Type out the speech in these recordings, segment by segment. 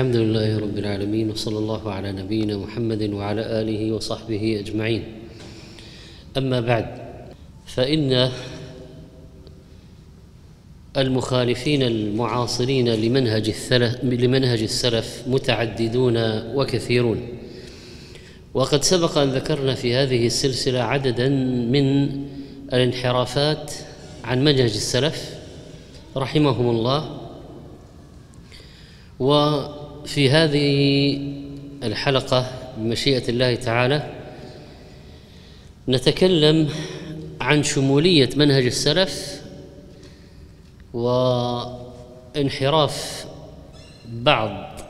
الحمد لله رب العالمين، وصلى الله على نبينا محمد وعلى آله وصحبه أجمعين. أما بعد، فإن المخالفين المعاصرين لمنهج السلف متعددون وكثيرون، وقد سبق أن ذكرنا في هذه السلسلة عددا من الانحرافات عن منهج السلف رحمهم الله. وفي هذه الحلقة بمشيئة الله تعالى نتكلم عن شمولية منهج السلف وانحراف بعض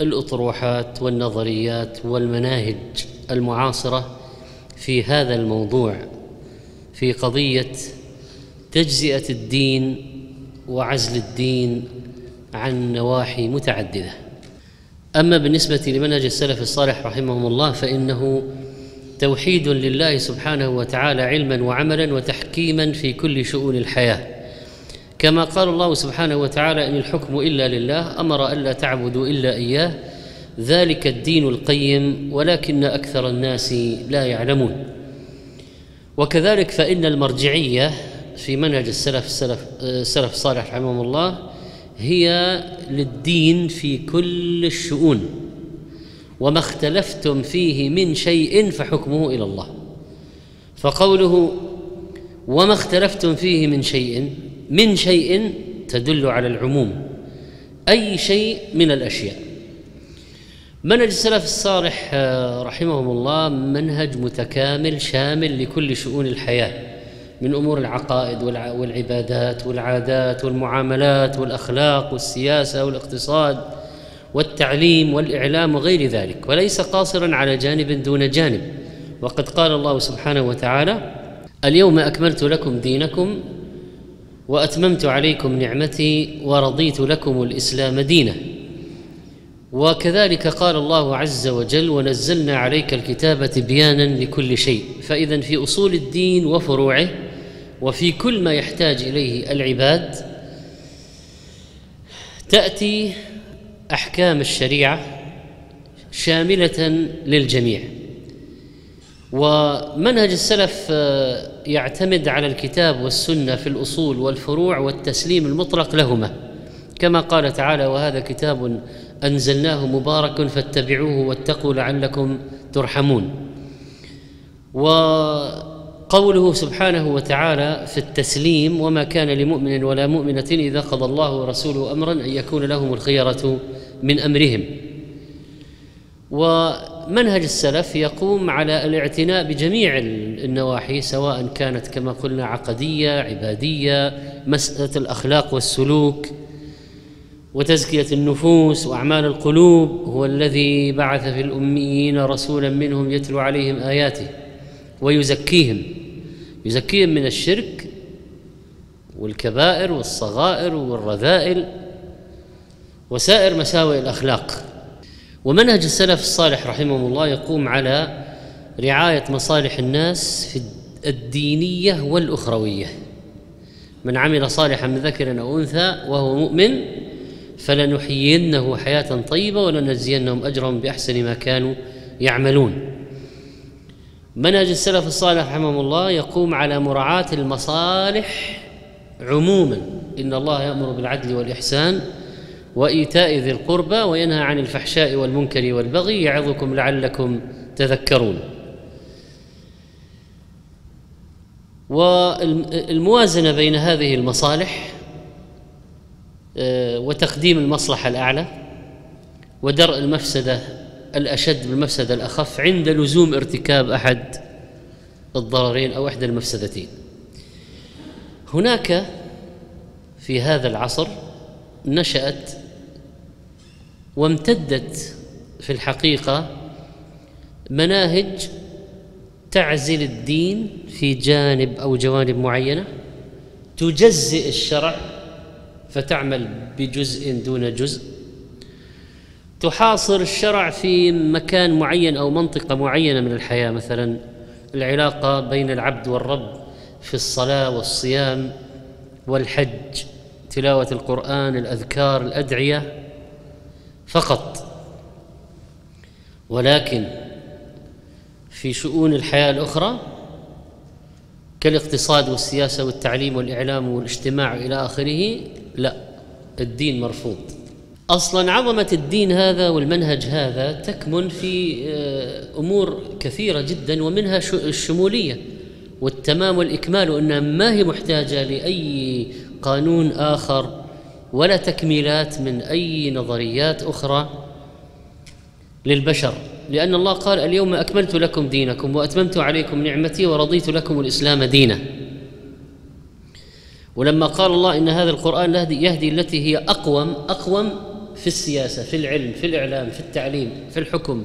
الأطروحات والنظريات والمناهج المعاصرة في هذا الموضوع، في قضية تجزئة الدين وعزل الدين عن نواحي متعددة. أما بالنسبة لمنهج السلف الصالح رحمهم الله، فإنه توحيد لله سبحانه وتعالى علما وعملا وتحكيما في كل شؤون الحياة، كما قال الله سبحانه وتعالى: إن الحكم إلا لله، أمر ألا تعبدوا إلا إياه، ذلك الدين القيم ولكن أكثر الناس لا يعلمون. وكذلك فإن المرجعية في منهج السلف الصالح رحمهم الله هي للدين في كل الشؤون، وما اختلفتم فيه من شيء فحكمه إلى الله. فقوله وما اختلفتم فيه من شيء تدل على العموم، أي شيء من الأشياء. منهج السلف الصالح رحمهم الله منهج متكامل شامل لكل شؤون الحياة، من أمور العقائد والعبادات والعادات والمعاملات والأخلاق والسياسة والاقتصاد والتعليم والإعلام وغير ذلك، وليس قاصرا على جانب دون جانب. وقد قال الله سبحانه وتعالى: اليوم أكملت لكم دينكم وأتممت عليكم نعمتي ورضيت لكم الإسلام دينا. وكذلك قال الله عز وجل: ونزلنا عليك الكتاب تبيانا لكل شيء. فإذا في أصول الدين وفروعه وفي كل ما يحتاج إليه العباد تأتي أحكام الشريعة شاملة للجميع. ومنهج السلف يعتمد على الكتاب والسنة في الأصول والفروع والتسليم المطلق لهما، كما قال تعالى: وهذا كتاب أنزلناه مبارك فاتبعوه واتقوا لعلكم ترحمون. وقوله سبحانه وتعالى في التسليم: وما كان لمؤمن ولا مؤمنة إذا قضى الله ورسوله أمرا أن يكون لهم الخيرة من أمرهم. ومنهج السلف يقوم على الاعتناء بجميع النواحي، سواء كانت كما قلنا عقدية، عبادية، مسألة الأخلاق والسلوك، وتزكية النفوس، وأعمال القلوب. هو الذي بعث في الأميين رسولا منهم يتلو عليهم آياته ويزكيهم من الشرك والكبائر والصغائر والرذائل وسائر مساوئ الأخلاق. ومنهج السلف الصالح رحمه الله يقوم على رعاية مصالح الناس في الدينية والأخروية. من عمل صالحا من ذكر أو أنثى وهو مؤمن فلنحيينه حياة طيبة ولنجزينهم أجرهم بأحسن ما كانوا يعملون. منهج السلف الصالح رحمه الله يقوم على مراعاة المصالح عموما. إن الله يأمر بالعدل والإحسان وإيتاء ذي القربى وينهى عن الفحشاء والمنكر والبغي يعظكم لعلكم تذكرون. والموازنة بين هذه المصالح وتقديم المصلحة الأعلى ودرء المفسدة الأشد بالمفسدة الأخف عند لزوم ارتكاب أحد الضررين أو إحدى المفسدتين. هناك في هذا العصر نشأت وامتدت في الحقيقة مناهج تعزل الدين في جانب أو جوانب معينة، تجزئ الشرع فتعمل بجزء دون جزء، تحاصر الشرع في مكان معين أو منطقة معينة من الحياة، مثلا العلاقة بين العبد والرب في الصلاة والصيام والحج، تلاوة القرآن، الأذكار، الأدعية. فقط. ولكن في شؤون الحياة الأخرى كالاقتصاد والسياسة والتعليم والإعلام والاجتماع إلى آخره، لا، الدين مرفوض. أصلا عظمة الدين هذا والمنهج هذا تكمن في أمور كثيرة جدا، ومنها الشمولية والتمام والإكمال، وأنها ما هي محتاجة لأي قانون آخر ولا تكميلات من أي نظريات أخرى للبشر، لأن الله قال: اليوم أكملت لكم دينكم وأتممت عليكم نعمتي ورضيت لكم الإسلام دينا. ولما قال الله: إن هذا القرآن يهدي التي هي أقوم في السياسة، في العلم، في الإعلام، في التعليم، في الحكم،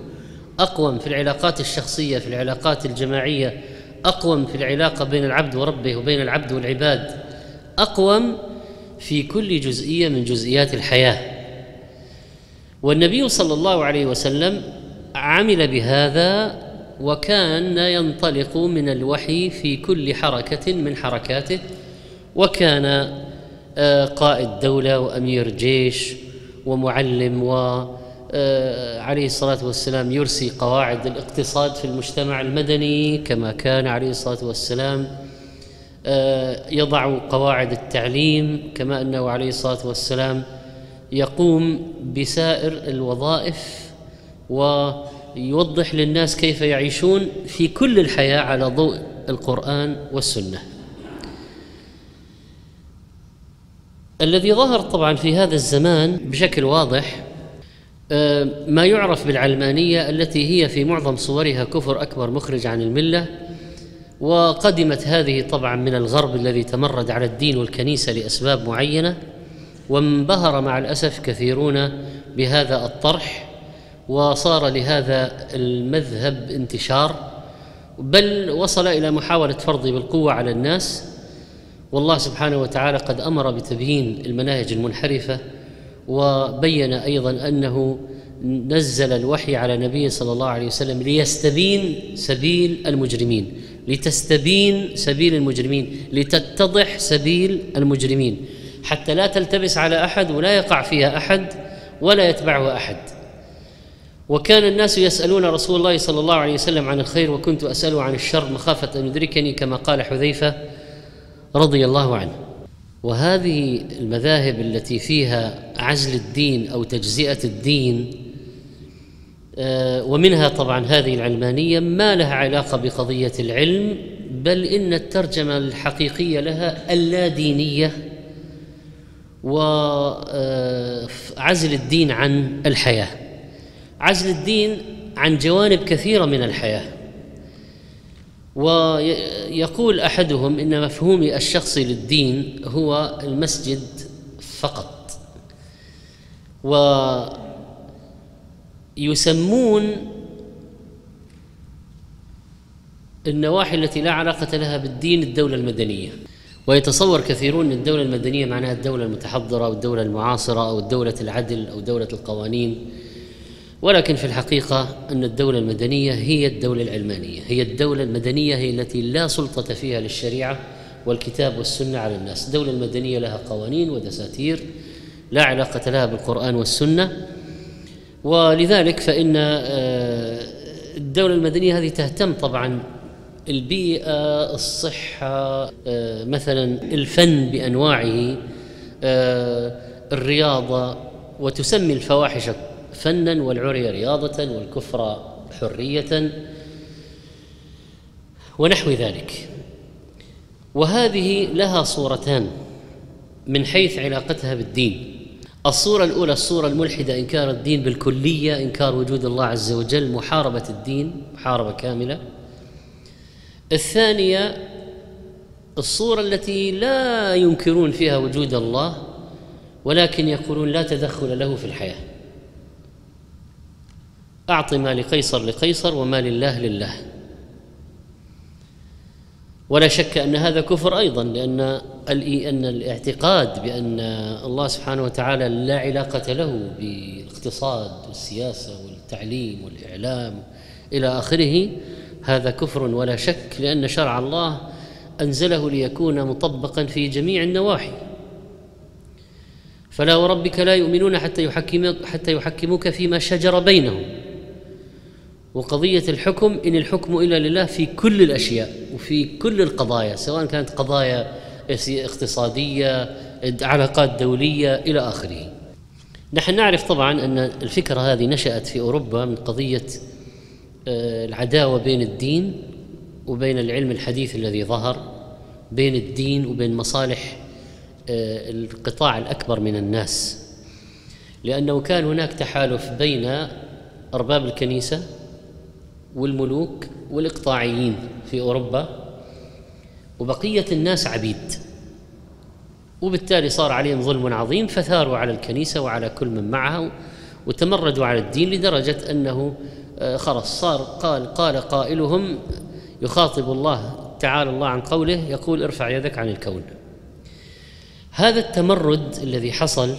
أقوم في العلاقات الشخصية، في العلاقات الجماعية، أقوم في العلاقة بين العبد وربه وبين العبد والعباد، أقوم في كل جزئية من جزئيات الحياة. والنبي صلى الله عليه وسلم عمل بهذا، وكان ينطلق من الوحي في كل حركة من حركاته، وكان قائد دولة وأمير جيش ومعلم، وعليه الصلاة والسلام يرسي قواعد الاقتصاد في المجتمع المدني، كما كان عليه الصلاة والسلام يضع قواعد التعليم، كما أنه عليه الصلاة والسلام يقوم بسائر الوظائف ويوضح للناس كيف يعيشون في كل الحياة على ضوء القرآن والسنة. الذي ظهر طبعا في هذا الزمان بشكل واضح ما يعرف بالعلمانية، التي هي في معظم صورها كفر أكبر مخرج عن الملة. وقدمت هذه طبعا من الغرب الذي تمرد على الدين والكنيسة لأسباب معينة، وانبهر مع الأسف كثيرون بهذا الطرح، وصار لهذا المذهب انتشار، بل وصل إلى محاولة فرضه بالقوة على الناس. والله سبحانه وتعالى قد أمر بتبيين المناهج المنحرفة، وبين أيضا أنه نزل الوحي على نبيه صلى الله عليه وسلم ليستبين سبيل المجرمين، لتستبين سبيل المجرمين، لتتضح سبيل المجرمين، حتى لا تلتبس على أحد ولا يقع فيها أحد ولا يتبعه أحد. وكان الناس يسألون رسول الله صلى الله عليه وسلم عن الخير، وكنت أسأله عن الشر مخافة أن يدركني، كما قال حذيفة رضي الله عنه. وهذه المذاهب التي فيها عزل الدين أو تجزئة الدين، ومنها طبعا هذه العلمانية، ما لها علاقة بقضية العلم، بل إن الترجمة الحقيقية لها اللادينية وعزل الدين عن الحياة، عزل الدين عن جوانب كثيرة من الحياة. ويقول أحدهم إن مفهومي الشخصي للدين هو المسجد فقط، ويسمون النواحي التي لا علاقة لها بالدين الدولة المدنية. ويتصور كثيرون أن الدولة المدنية معناها الدولة المتحضرة أو الدولة المعاصرة أو دولة العدل أو دولة القوانين، ولكن في الحقيقة أن الدولة المدنية هي الدولة العلمانية، هي الدولة المدنية هي التي لا سلطة فيها للشريعة والكتاب والسنة على الناس. الدولة المدنية لها قوانين ودساتير لا علاقة لها بالقرآن والسنة، ولذلك فإن الدولة المدنية هذه تهتم طبعا البيئة، الصحة، مثلا الفن بأنواعه، الرياضة، وتسمي الفواحش فناً والعري رياضة والكفر حرية ونحو ذلك. وهذه لها صورتان من حيث علاقتها بالدين. الصورة الأولى الصورة الملحدة، إنكار الدين بالكلية، إنكار وجود الله عز وجل، محاربة الدين محاربة كاملة. الثانية الصورة التي لا ينكرون فيها وجود الله، ولكن يقولون لا تدخل له في الحياة، أعط ما لقيصر لقيصر وما لله لله. ولا شك أن هذا كفر أيضا، لأن الاعتقاد بأن الله سبحانه وتعالى لا علاقة له بالاقتصاد والسياسة والتعليم والإعلام إلى آخره، هذا كفر ولا شك، لأن شرع الله أنزله ليكون مطبقا في جميع النواحي. فلا وربك لا يؤمنون حتى يحكموك فيما شجر بينهم. وقضية الحكم إن الحكم إلا لله في كل الأشياء وفي كل القضايا، سواء كانت قضايا اقتصادية، علاقات دولية، إلى آخره. نحن نعرف طبعا أن الفكرة هذه نشأت في أوروبا من قضية العداوة بين الدين وبين العلم الحديث الذي ظهر، بين الدين وبين مصالح القطاع الأكبر من الناس، لأنه كان هناك تحالف بين أرباب الكنيسة والملوك والإقطاعيين في أوروبا، وبقية الناس عبيد، وبالتالي صار عليهم ظلم عظيم، فثاروا على الكنيسة وعلى كل من معها وتمردوا على الدين، لدرجة أنه خلص صار قال قائلهم يخاطب الله تعالى الله عن قوله، يقول ارفع يدك عن الكون. هذا التمرد الذي حصل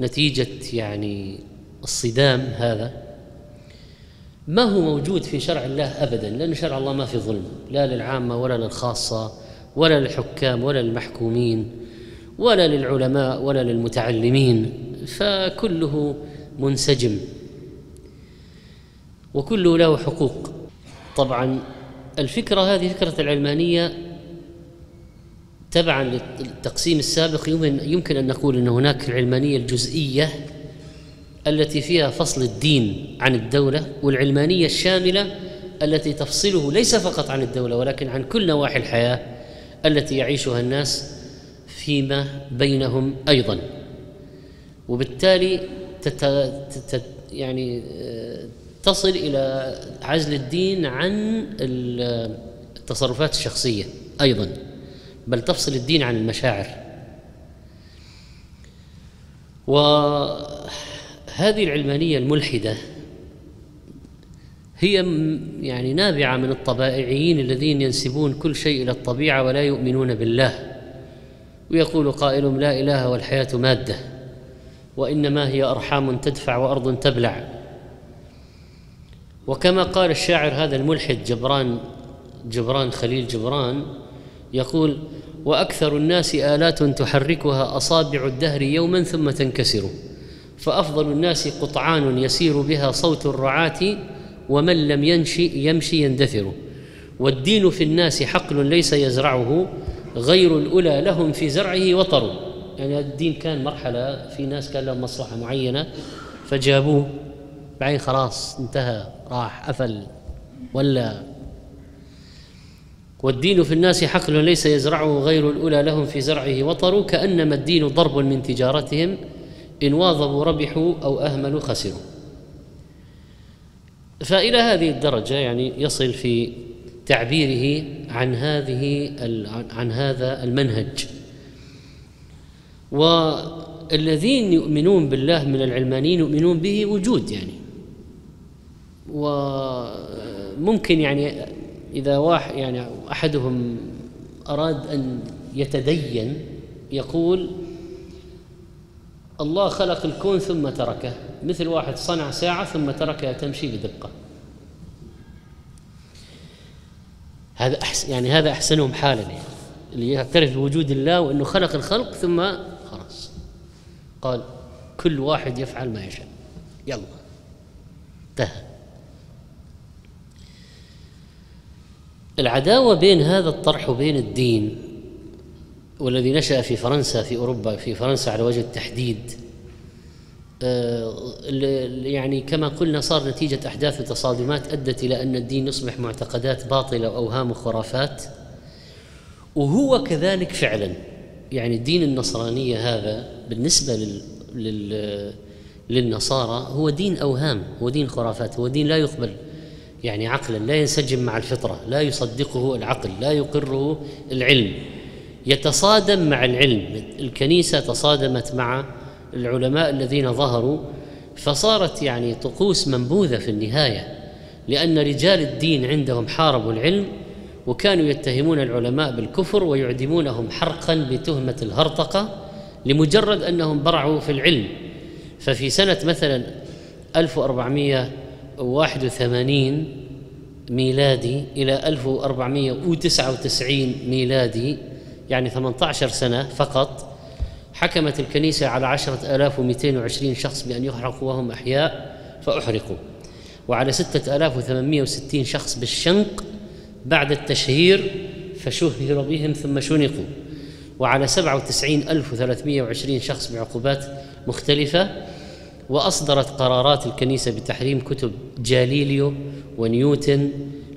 نتيجة يعني الصدام هذا ما هو موجود في شرع الله أبدا، لأن شرع الله ما في ظلم، لا للعامة ولا للخاصة ولا للحكام ولا للمحكومين ولا للعلماء ولا للمتعلمين، فكله منسجم وكله له حقوق. طبعا الفكرة هذه فكرة العلمانية تبعا للتقسيم السابق، يمكن أن نقول أن هناك العلمانية الجزئية التي فيها فصل الدين عن الدولة، والعلمانية الشاملة التي تفصله ليس فقط عن الدولة ولكن عن كل نواحي الحياة التي يعيشها الناس فيما بينهم أيضا، وبالتالي يعني تصل إلى عزل الدين عن التصرفات الشخصية أيضا، بل تفصل الدين عن المشاعر. وهذه العلمانية الملحدة هي يعني نابعة من الطبائعيين الذين ينسبون كل شيء إلى الطبيعة ولا يؤمنون بالله، ويقول قائلهم لا إله والحياة مادة وإنما هي أرحام تدفع وأرض تبلع. وكما قال الشاعر هذا الملحد جبران خليل جبران، يقول وأكثر الناس آلات تحركها أصابع الدهر يوما ثم تنكسر، فأفضل الناس قطعان يسير بها صوت الرعاة ومن لم يمشي يندثر، والدين في الناس حقل ليس يزرعه غير الأولى لهم في زرعه وطر. يعني الدين كان مرحلة في ناس كان لهم مصلحة معينة فجابوه، بعدين خلاص انتهى، راح، أفل، ولا. والدين في الناس حقل ليس يزرعه غير الأولى لهم في زرعه وطر، كأنما الدين ضرب من تجارتهم إن واظبوا ربحوا أو أهملوا خسروا. فإلى هذه الدرجة يعني يصل في تعبيره عن هذا المنهج. والذين يؤمنون بالله من العلمانيين يؤمنون به وجود يعني، وممكن يعني إذا واحد يعني أحدهم أراد أن يتدين يقول الله خلق الكون ثم تركه، مثل واحد صنع ساعة ثم تركها تمشي بدقة. هذا هذا أحسنهم حالا يعني، اللي يعترف بوجود الله وأنه خلق الخلق ثم خلاص قال كل واحد يفعل ما يشاء، يلا انتهى. العداوة بين هذا الطرح وبين الدين، والذي نشأ في فرنسا، في أوروبا، في فرنسا على وجه التحديد، يعني كما قلنا صار نتيجة أحداث وتصادمات أدت إلى أن الدين يصبح معتقدات باطلة وأوهام وخرافات، وهو كذلك فعلا. يعني الدين النصرانية هذا بالنسبة للنصارى هو دين أوهام، هو دين خرافات، هو دين لا يقبل يعني عقلا، لا ينسجم مع الفطرة، لا يصدقه العقل، لا يقره العلم، يتصادم مع العلم. الكنيسة تصادمت مع العلماء الذين ظهروا، فصارت يعني طقوس منبوذة في النهاية، لأن رجال الدين عندهم حاربوا العلم وكانوا يتهمون العلماء بالكفر ويعدمونهم حرقا بتهمة الهرطقة لمجرد أنهم برعوا في العلم. ففي سنة مثلا 1481 ميلادي إلى 1499 ميلادي، يعني 18 سنة فقط، حكمت الكنيسة على 10,220 شخص بأن يحرقوا وهم أحياء فأحرقوا، وعلى 6,860 شخص بالشنق بعد التشهير فشهر بهم ثم شنقوا، وعلى 97,320 شخص بعقوبات مختلفة. وأصدرت قرارات الكنيسة بتحريم كتب جاليليو ونيوتن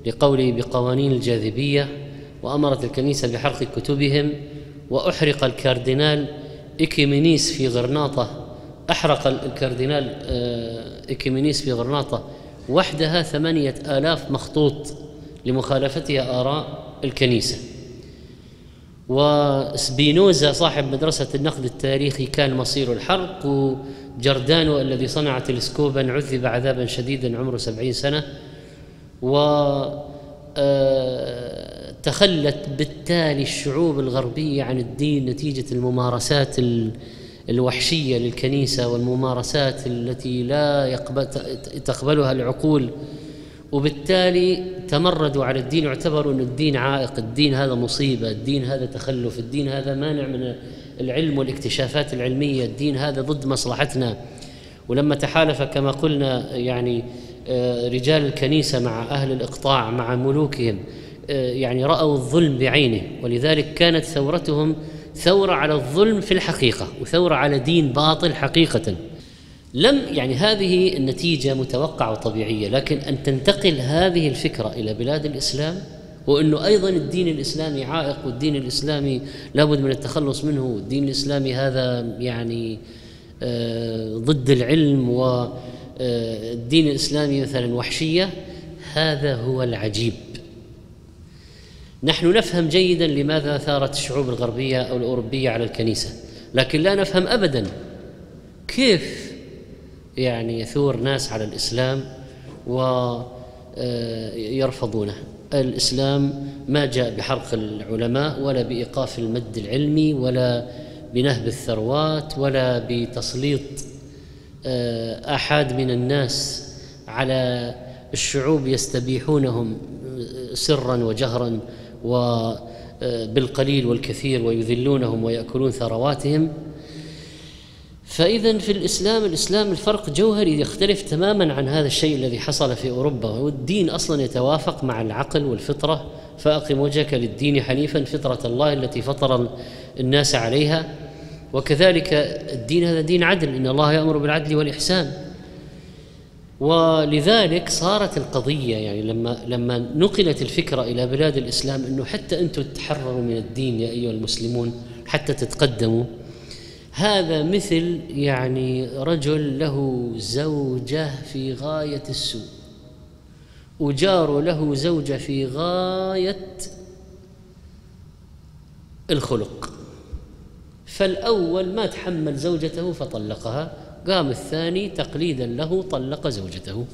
لقوله بقوانين الجاذبية، وأمرت الكنيسة بحرق كتبهم. وأحرق الكاردينال إكيمينيس في غرناطة، أحرق الكاردينال إكيمينيس في غرناطة وحدها 8,000 مخطوط لمخالفتها آراء الكنيسة. وسبينوزا صاحب مدرسة النقد التاريخي كان مصيره الحرق، وجردانو الذي صنع تلسكوبا عذب عذابا شديدا عمره 70 سنة. وتخلت بالتالي الشعوب الغربية عن الدين نتيجة الممارسات الوحشية للكنيسة والممارسات التي لا تقبلها العقول، وبالتالي تمردوا على الدين واعتبروا أن الدين عائق، الدين هذا مصيبة، الدين هذا تخلف، الدين هذا مانع من العلم والاكتشافات العلمية، الدين هذا ضد مصلحتنا. ولما تحالف كما قلنا يعني رجال الكنيسة مع أهل الإقطاع مع ملوكهم يعني رأوا الظلم بعينه، ولذلك كانت ثورتهم ثورة على الظلم في الحقيقة وثورة على دين باطل حقيقة. لم يعني هذه النتيجة متوقعة وطبيعية، لكن أن تنتقل هذه الفكرة إلى بلاد الإسلام، وأنه أيضا الدين الإسلامي عائق والدين الإسلامي لابد من التخلص منه، والدين الإسلامي هذا يعني ضد العلم، والدين الإسلامي مثلا وحشية. هذا هو العجيب. نحن نفهم جيدا لماذا ثارت الشعوب الغربية أو الأوروبية على الكنيسة، لكن لا نفهم أبدا كيف يعني يثور ناس على الإسلام ويرفضونه. الإسلام ما جاء بحرق العلماء ولا بإيقاف المد العلمي ولا بنهب الثروات ولا بتسليط أحد من الناس على الشعوب يستبيحونهم سرا وجهرا وبالقليل والكثير ويذلونهم ويأكلون ثرواتهم. فإذا في الإسلام الفرق جوهري يختلف تماما عن هذا الشيء الذي حصل في أوروبا، والدين أصلا يتوافق مع العقل والفطرة. فأقم وجهك للدين حنيفا فطرة الله التي فطر الناس عليها. وكذلك الدين هذا دين عدل، إن الله يأمر بالعدل والإحسان. ولذلك صارت القضية يعني لما نقلت الفكرة إلى بلاد الإسلام أنه حتى أنتم تتحرروا من الدين يا أيها المسلمون حتى تتقدموا. هذا مثل يعني رجل له زوجة في غاية السوء، وجاره له زوجة في غاية الخلق، فالأول ما تحمل زوجته فطلقها، قام الثاني تقليدا له طلق زوجته.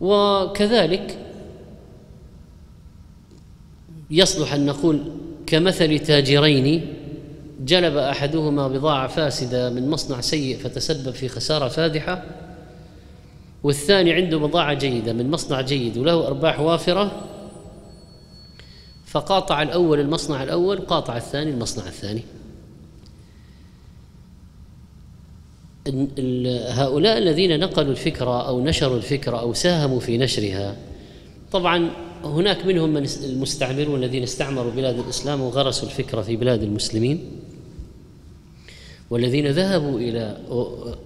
وكذلك يصلح أن نقول كمثل تاجرين جلب أحدهما بضاعة فاسدة من مصنع سيء فتسبب في خسارة فادحة، والثاني عنده بضاعة جيدة من مصنع جيد وله أرباح وافرة، فقاطع الأول المصنع الأول، قاطع الثاني المصنع الثاني. هؤلاء الذين نقلوا الفكرة أو نشروا الفكرة أو ساهموا في نشرها، طبعاً هناك منهم من المستعمرون الذين استعمروا بلاد الإسلام وغرسوا الفكرة في بلاد المسلمين، والذين ذهبوا إلى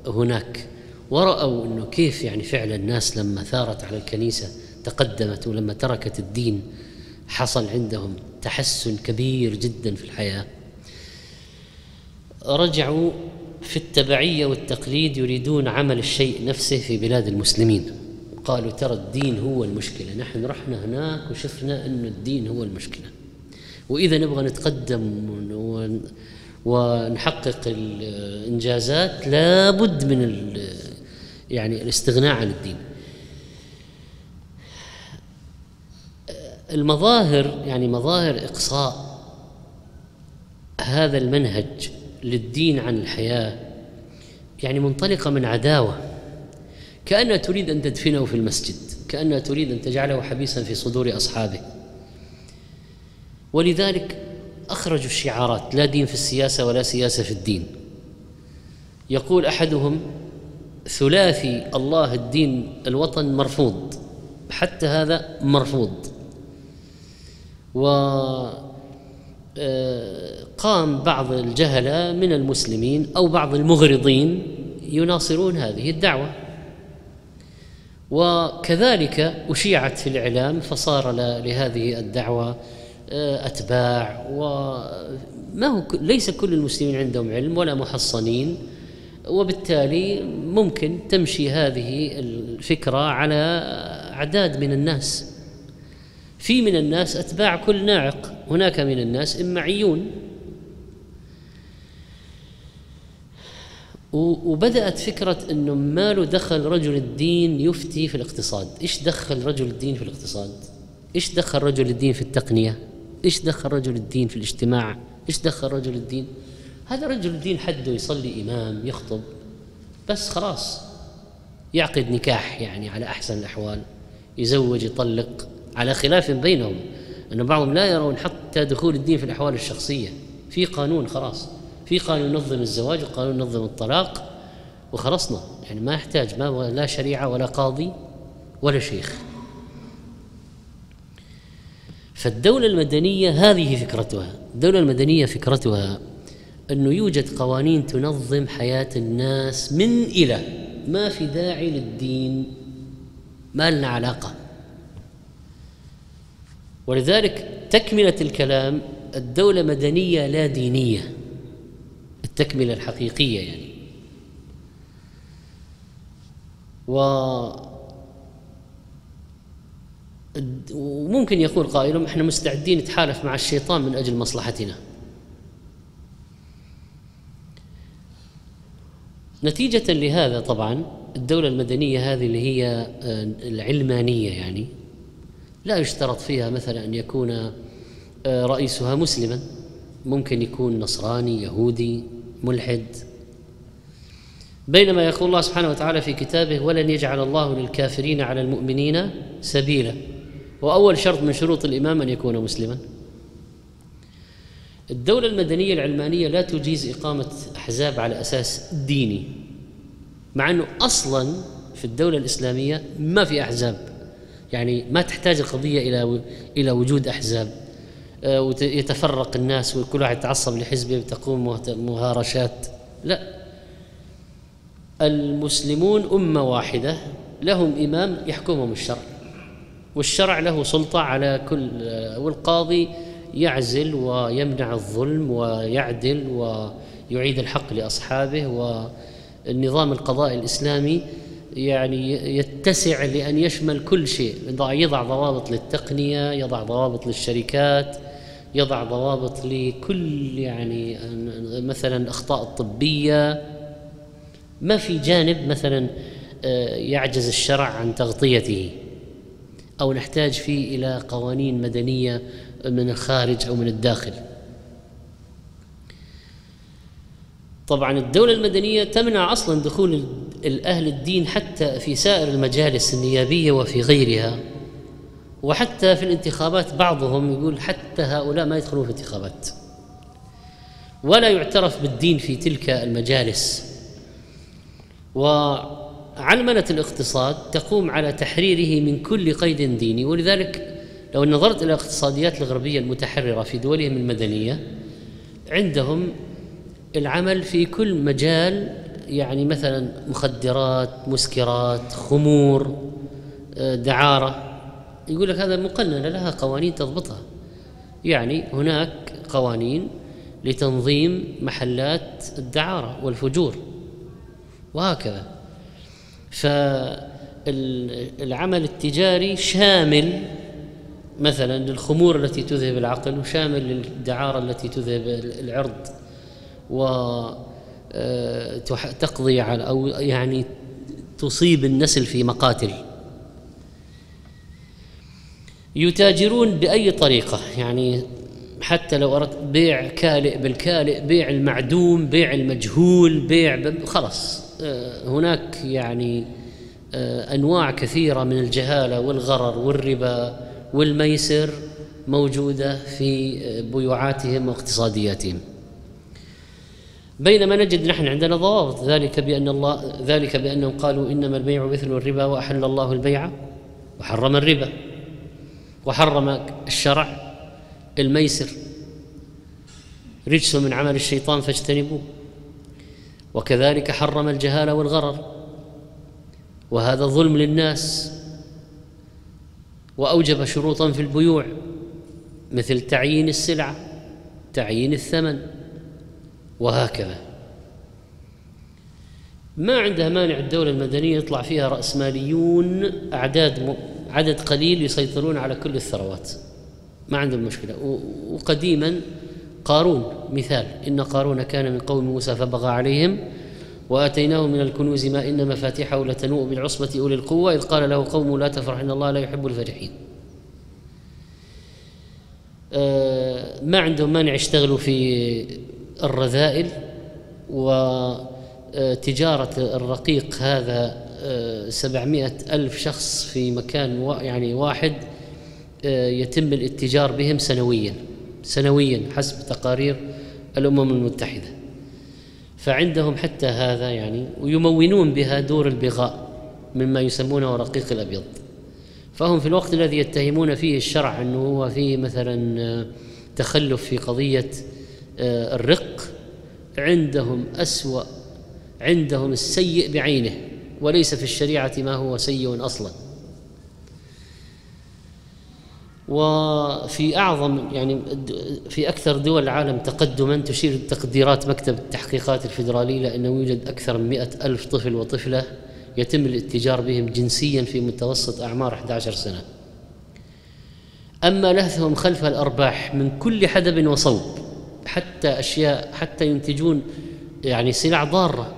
هناك ورأوا أنه كيف يعني فعلا الناس لما ثارت على الكنيسة تقدمت، ولما تركت الدين حصل عندهم تحسن كبير جدا في الحياة. رجعوا في التبعية والتقليد، يريدون عمل الشيء نفسه في بلاد المسلمين. قالوا ترى الدين هو المشكلة، نحن رحنا هناك وشفنا أن الدين هو المشكلة، وإذا نبغى نتقدم ونحقق الإنجازات لابد من يعني الاستغناء عن الدين. المظاهر يعني مظاهر إقصاء هذا المنهج للدين عن الحياة يعني منطلقة من عداوة، كأنها تريد أن تدفنه في المسجد، كأنها تريد أن تجعله حبيسا في صدور أصحابه. ولذلك أخرجوا الشعارات: لا دين في السياسة ولا سياسة في الدين. يقول أحدهم: ثلاثي الله الدين الوطن مرفوض، حتى هذا مرفوض. وقام بعض الجهلة من المسلمين أو بعض المغرضين يناصرون هذه الدعوة، وكذلك أشيعت في الإعلام، فصار لهذه الدعوة أتباع، وما هو ليس كل المسلمين عندهم علم ولا محصنين، وبالتالي ممكن تمشي هذه الفكرة على أعداد من الناس. في من الناس أتباع كل ناعق، هناك من الناس إمعيون. وبدأت فكرة أنه ما له دخل رجل الدين يفتي في الاقتصاد. إيش دخل رجل الدين في الاقتصاد؟ إيش دخل رجل الدين في التقنية؟ إيش دخل رجل الدين في الاجتماع؟ إيش دخل رجل الدين؟ هذا رجل الدين حده يصلي إمام، يخطب بس، خلاص يعقد نكاح يعني على أحسن الأحوال، يزوج، يطلق، على خلاف بينهم، أن بعضهم لا يرون حتى دخول الدين في الأحوال الشخصية. في قانون، خلاص في قانون ينظم الزواج وقانون ينظم الطلاق وخلصنا، يعني ما يحتاج لا شريعة ولا قاضي ولا شيخ. فالدولة المدنية هذه فكرتها، الدولة المدنية فكرتها أنه يوجد قوانين تنظم حياة الناس من إلى، ما في داعي للدين، ما لنا علاقة. ولذلك تكملة الكلام الدولة مدنية لا دينية، التكملة الحقيقية يعني. وممكن يقول قائلهم: احنا مستعدين نتحالف مع الشيطان من أجل مصلحتنا. نتيجة لهذا طبعا الدولة المدنية هذه اللي هي العلمانية يعني لا يشترط فيها مثلا أن يكون رئيسها مسلما، ممكن يكون نصراني، يهودي، ملحد. بينما يقول الله سبحانه وتعالى في كتابه: ولن يجعل الله للكافرين على المؤمنين سبيلا. وأول شرط من شروط الإمام أن يكون مسلما. الدولة المدنية العلمانية لا تجيز إقامة أحزاب على أساس ديني، مع أنه أصلا في الدولة الإسلامية ما في أحزاب، يعني ما تحتاج القضية إلى وجود أحزاب ويتفرق الناس وكل واحد يتعصب لحزبه وتقوم مهارشات. لا، المسلمون أمة واحدة لهم إمام يحكمهم الشرع، والشرع له سلطة على كل، والقاضي يعزل ويمنع الظلم ويعدل ويعيد الحق لأصحابه. والنظام القضائي الإسلامي يعني يتسع لأن يشمل كل شيء، يضع ضوابط للتقنية، يضع ضوابط للشركات، يضع ضوابط لكل يعني مثلا الأخطاء الطبية. ما في جانب مثلا يعجز الشرع عن تغطيته أو نحتاج فيه إلى قوانين مدنية من الخارج أو من الداخل. طبعا الدولة المدنية تمنع أصلا دخول الأهل الدين حتى في سائر المجالس النيابية وفي غيرها، وحتى في الانتخابات بعضهم يقول حتى هؤلاء ما يدخلون في انتخابات، ولا يعترف بالدين في تلك المجالس. وعلمنة الاقتصاد تقوم على تحريره من كل قيد ديني، ولذلك لو نظرت إلى الاقتصاديات الغربية المتحررة في دولهم المدنية، عندهم العمل في كل مجال، يعني مثلا مخدرات، مسكرات، خمور، دعارة، يقول لك هذا مقننة لها قوانين تضبطها. يعني هناك قوانين لتنظيم محلات الدعارة والفجور وهكذا. فالعمل التجاري شامل مثلا للخمور التي تذهب العقل، وشامل للدعارة التي تذهب العرض وتقضي على أو يعني تصيب النسل في مقاتل. يتاجرون بأي طريقة، يعني حتى لو أردت بيع كالئ بالكالئ، بيع المعدوم، بيع المجهول، بيع خلص. هناك يعني أنواع كثيرة من الجهالة والغرر والربا والميسر موجودة في بيوعاتهم واقتصادياتهم. بينما نجد نحن عندنا ضوابط ذلك بأنهم قالوا إنما البيع مثل الربا وأحل الله البيع وحرم الربا، وحرم الشرع الميسر رجس من عمل الشيطان فاجتنبوه، وكذلك حرم الجهالة والغرر، وهذا ظلم للناس، وأوجب شروطا في البيوع مثل تعيين السلعة، تعيين الثمن، وهكذا. ما عندها مانع الدولة المدنية يطلع فيها رأسماليون عدد قليل يسيطرون على كل الثروات، ما عندهم مشكلة. وقديما قارون مثال: إن قارون كان من قوم موسى فبغى عليهم وآتيناه من الكنوز ما إن مفاتيحه لتنوء بالعصبة أولي القوة إذ قال له قوم لا تفرح إن الله لا يحب الفرحين. ما عندهم مانع يشتغلوا في الرذائل، وتجارة الرقيق هذا 700,000 شخص في مكان يعني واحد يتم الاتجار بهم سنويا حسب تقارير الأمم المتحدة. فعندهم حتى هذا يعني، ويمونون بها دور البغاء مما يسمونه رقيق الأبيض. فهم في الوقت الذي يتهمون فيه الشرع أنه هو فيه مثلا تخلف في قضية الرق، عندهم السيء بعينه، وليس في الشريعة ما هو سيء أصلا. وفي أعظم يعني في أكثر دول العالم تقدما تشير تقديرات مكتب التحقيقات الفيدرالي لأنه يوجد أكثر من 100,000 طفل وطفلة يتم الاتجار بهم جنسيا في متوسط أعمار 11 سنة. أما لهثهم خلف الأرباح من كل حدب وصوب، حتى ينتجون يعني سلع ضارة،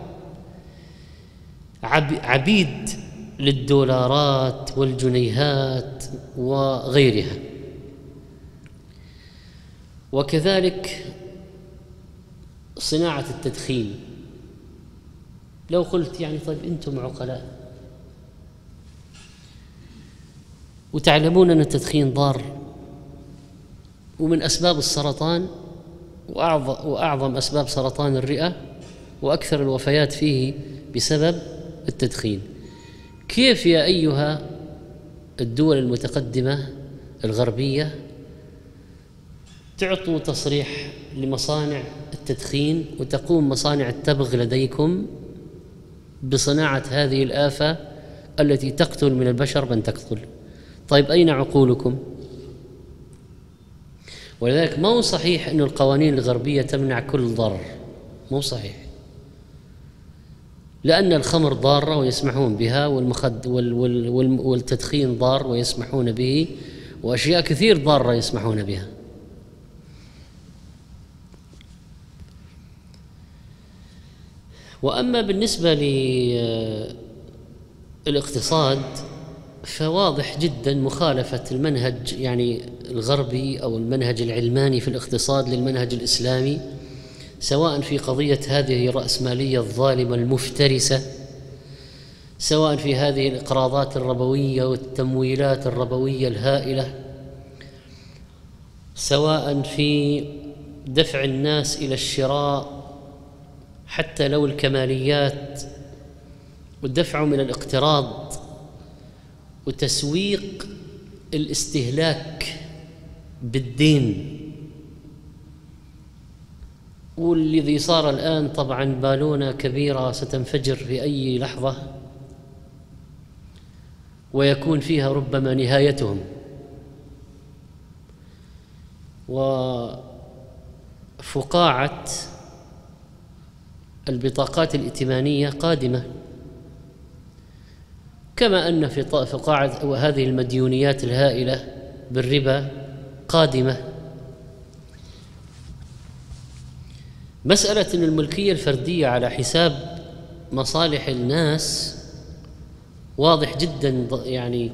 عبيد للدولارات والجنيهات وغيرها. وكذلك صناعة التدخين. لو قلت يعني طيب أنتم عقلاء وتعلمون أن التدخين ضار ومن أسباب السرطان، وأعظم أسباب سرطان الرئة، وأكثر الوفيات فيه بسبب التدخين. كيف يا أيها الدول المتقدمة الغربية تعطوا تصريح لمصانع التدخين وتقوم مصانع التبغ لديكم بصناعة هذه الآفة التي تقتل من البشر من تقتل؟ طيب أين عقولكم؟ ولذلك ما هو صحيح أن القوانين الغربية تمنع كل ضرر، ما هو صحيح، لأن الخمر ضارة ويسمحون بها، والتدخين ضار ويسمحون به، وأشياء كثير ضارة يسمحون بها. وأما بالنسبة للاقتصاد فواضح جدا مخالفة المنهج يعني الغربي أو المنهج العلماني في الاقتصاد للمنهج الإسلامي، سواء في قضية هذه الرأسمالية الظالمة المفترسة، سواء في هذه الإقراضات الربوية والتمويلات الربوية الهائلة، سواء في دفع الناس إلى الشراء حتى لو الكماليات، والدفع من الاقتراض، وتسويق الاستهلاك بالدين، والذي صار الآن طبعا بالونة كبيرة ستنفجر في أي لحظة ويكون فيها ربما نهايتهم. وفقاعة البطاقات الائتمانية قادمة، كما أن في فقاعة وهذه المديونيات الهائلة بالربا قادمة. مسألة أن الملكية الفردية على حساب مصالح الناس واضح جدا يعني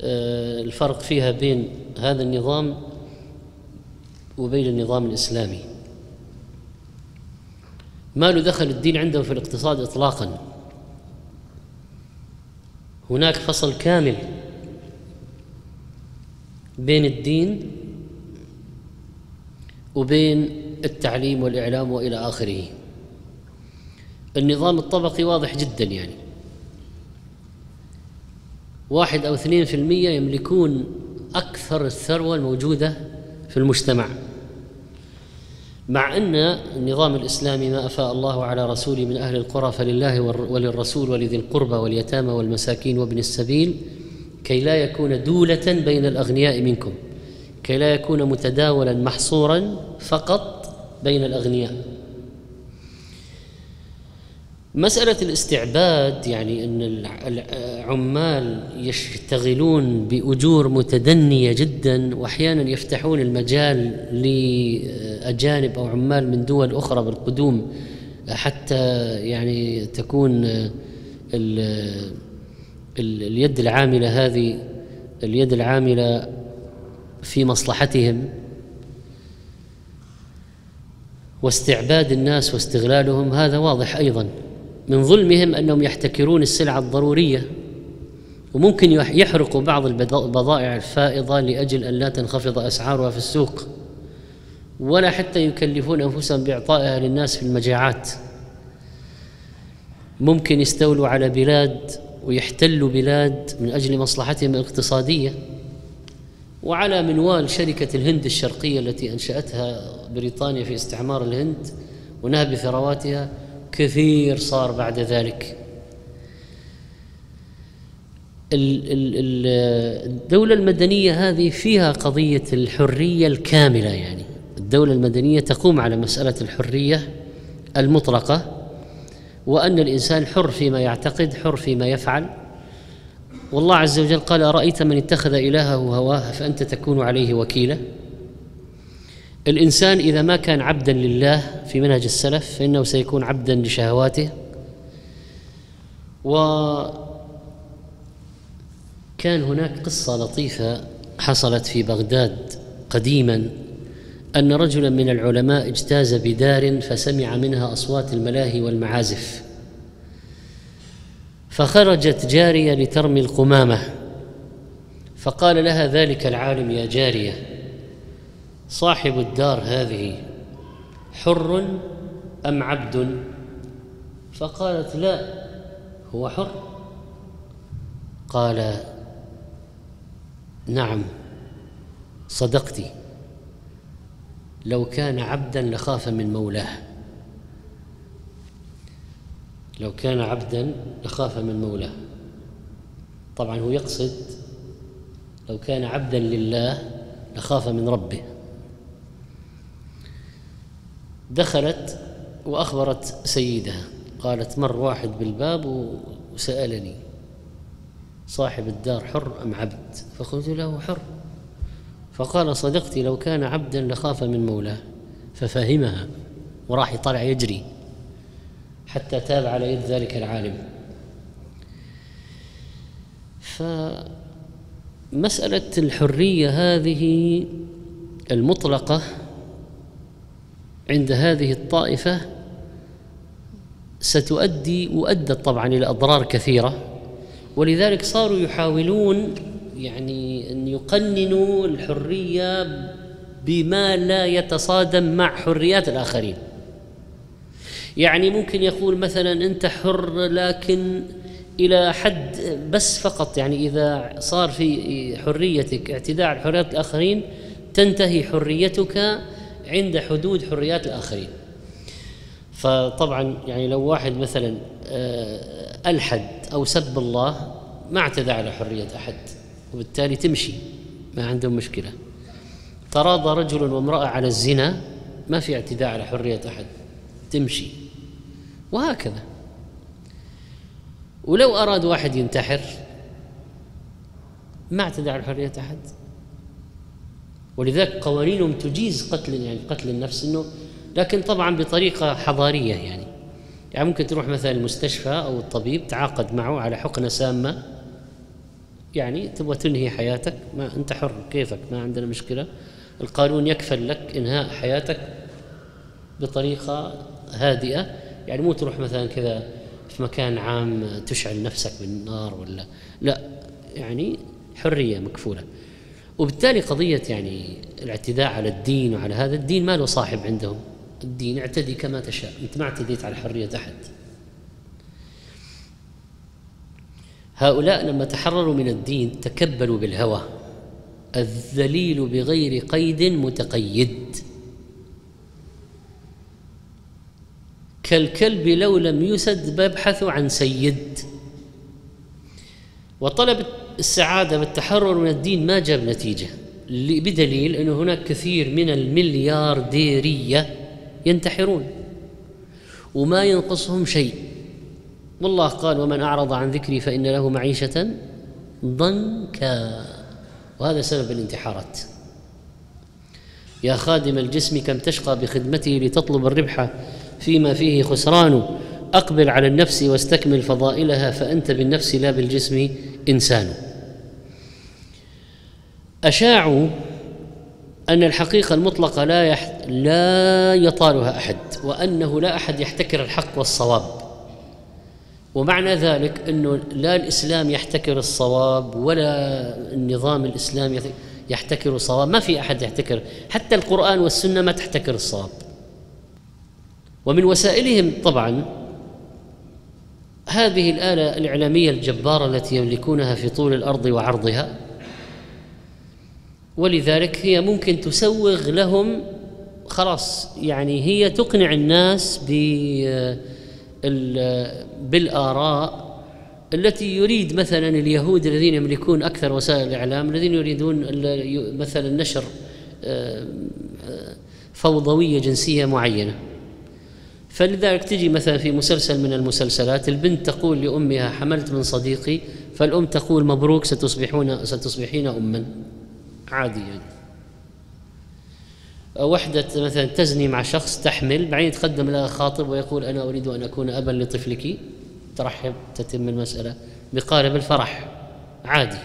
الفرق فيها بين هذا النظام وبين النظام الإسلامي. ما له دخل الدين عندهم في الاقتصاد إطلاقا، هناك فصل كامل بين الدين وبين التعليم والإعلام وإلى آخره. النظام الطبقي واضح جدا، يعني 1 أو 2% يملكون أكثر الثروة الموجودة في المجتمع، مع أن النظام الإسلامي ما أفاء الله على رسوله من أهل القرى فلله وللرسول ولذي القربى واليتامى والمساكين وابن السبيل كي لا يكون دولة بين الأغنياء منكم، كي لا يكون متداولا محصورا فقط بين الأغنياء. مسألة الاستعباد، يعني أن العمال يشتغلون بأجور متدنية جدا، وأحيانا يفتحون المجال لأجانب أو عمال من دول أخرى بالقدوم حتى يعني تكون اليد العاملة هذه اليد العاملة في مصلحتهم، واستعباد الناس واستغلالهم هذا واضح أيضا. من ظلمهم أنهم يحتكرون السلع الضرورية، وممكن يحرقوا بعض البضائع الفائضة لأجل أن لا تنخفض أسعارها في السوق، ولا حتى يكلفون أنفسهم بإعطائها للناس في المجاعات. ممكن يستولوا على بلاد ويحتلوا بلاد من أجل مصلحتهم الاقتصادية، وعلى منوال شركة الهند الشرقية التي أنشأتها بريطانيا في استعمار الهند ونهب ثرواتها كثير صار بعد ذلك. الدولة المدنية هذه فيها قضية الحرية الكاملة، يعني الدولة المدنية تقوم على مسألة الحرية المطلقة، وأن الإنسان حر فيما يعتقد، حر فيما يفعل. والله عز وجل قال: أرأيت من اتخذ إلهه هواه فأنت تكون عليه وكيلا. الإنسان إذا ما كان عبدا لله في منهج السلف فإنه سيكون عبدا لشهواته. وكان هناك قصة لطيفة حصلت في بغداد قديما، أن رجلا من العلماء اجتاز بدار فسمع منها أصوات الملاهي والمعازف، فخرجت جارية لترمي القمامة، فقال لها ذلك العالم: يا جارية، صاحب الدار هذه حر أم عبد؟ فقالت: لا، هو حر. قال: نعم، صدقت، لو كان عبدا لخاف من مولاه، لو كان عبدا لخاف من مولاه. طبعا هو يقصد لو كان عبدا لله لخاف من ربه. دخلت وأخبرت سيدها، قالت: مر واحد بالباب وسألني: صاحب الدار حر أم عبد؟ فقلت له: حر. فقال: صدقت، لو كان عبدا لخاف من مولاه. ففهمها وراح يطلع يجري حتى تاب على يد ذلك العالم. فمسألة الحرية هذه المطلقة عند هذه الطائفة وأدت طبعا إلى أضرار كثيرة، ولذلك صاروا يحاولون يعني أن يقننوا الحرية بما لا يتصادم مع حريات الآخرين. يعني ممكن يقول مثلا: أنت حر، لكن إلى حد بس فقط، يعني إذا صار في حريتك اعتداء على حريات الآخرين تنتهي حريتك عند حدود حريات الآخرين. فطبعا يعني لو واحد مثلا ألحد أو سب الله ما اعتدى على حرية أحد، وبالتالي تمشي، ما عندهم مشكلة. تراضى رجل وامرأة على الزنا، ما في اعتداء على حرية أحد، تمشي. وهكذا. ولو أراد واحد ينتحر ما اعتدى على حرية أحد، ولذلك قوانينهم تجيز قتل، يعني قتل النفس، انه لكن طبعا بطريقه حضاريه. يعني ممكن تروح مثلا المستشفى او الطبيب تعاقد معه على حقنه سامه، يعني تبغى تنهي حياتك، ما انت حر كيفك، ما عندنا مشكله، القانون يكفل لك انهاء حياتك بطريقه هادئه. يعني مو تروح مثلا كذا في مكان عام تشعل نفسك بالنار، ولا لا، يعني حريه مكفوله. وبالتالي قضية يعني الاعتداء على الدين وعلى هذا الدين ما له صاحب عندهم. الدين اعتدي كما تشاء، أنت ما اعتديت على حرية أحد. هؤلاء لما تحرروا من الدين تكبلوا بالهوى، الذليل بغير قيد متقيد كالكلب لو لم يسد يبحث عن سيد. وطلب السعادة بالتحرر من الدين ما جاب نتيجة، بدليل أنه هناك كثير من المليارديرية ينتحرون وما ينقصهم شيء. والله قال: ومن أعرض عن ذكري فإن له معيشة ضنكا. وهذا سبب الانتحارات. يا خادم الجسم كم تشقى بخدمته لتطلب الربح فيما فيه خسران، أقبل على النفس واستكمل فضائلها فأنت بالنفس لا بالجسم إنسان. أشاعوا أن الحقيقة المطلقة لا يطالها أحد، وأنه لا أحد يحتكر الحق والصواب. ومعنى ذلك أنه لا الإسلام يحتكر الصواب ولا النظام الإسلامي يحتكر الصواب، ما في أحد يحتكر، حتى القرآن والسنة ما تحتكر الصواب. ومن وسائلهم طبعا هذه الآلة الإعلامية الجبارة التي يملكونها في طول الأرض وعرضها، ولذلك هي ممكن تسوغ لهم خلاص، يعني هي تقنع الناس بالآراء التي يريد مثلا اليهود الذين يملكون أكثر وسائل الإعلام، الذين يريدون مثلا نشر فوضوية جنسية معينة. فلذلك تجي مثلا في مسلسل من المسلسلات البنت تقول لأمها: حملت من صديقي، فالأم تقول: مبروك ستصبحين أما. عادي يعني. وحدة مثلا تزني مع شخص، تحمل، بعدين يتقدم لها خاطب ويقول: أنا أريد أن أكون أبا لطفلك، ترحب، تتم المسألة بقارب الفرح، عادي.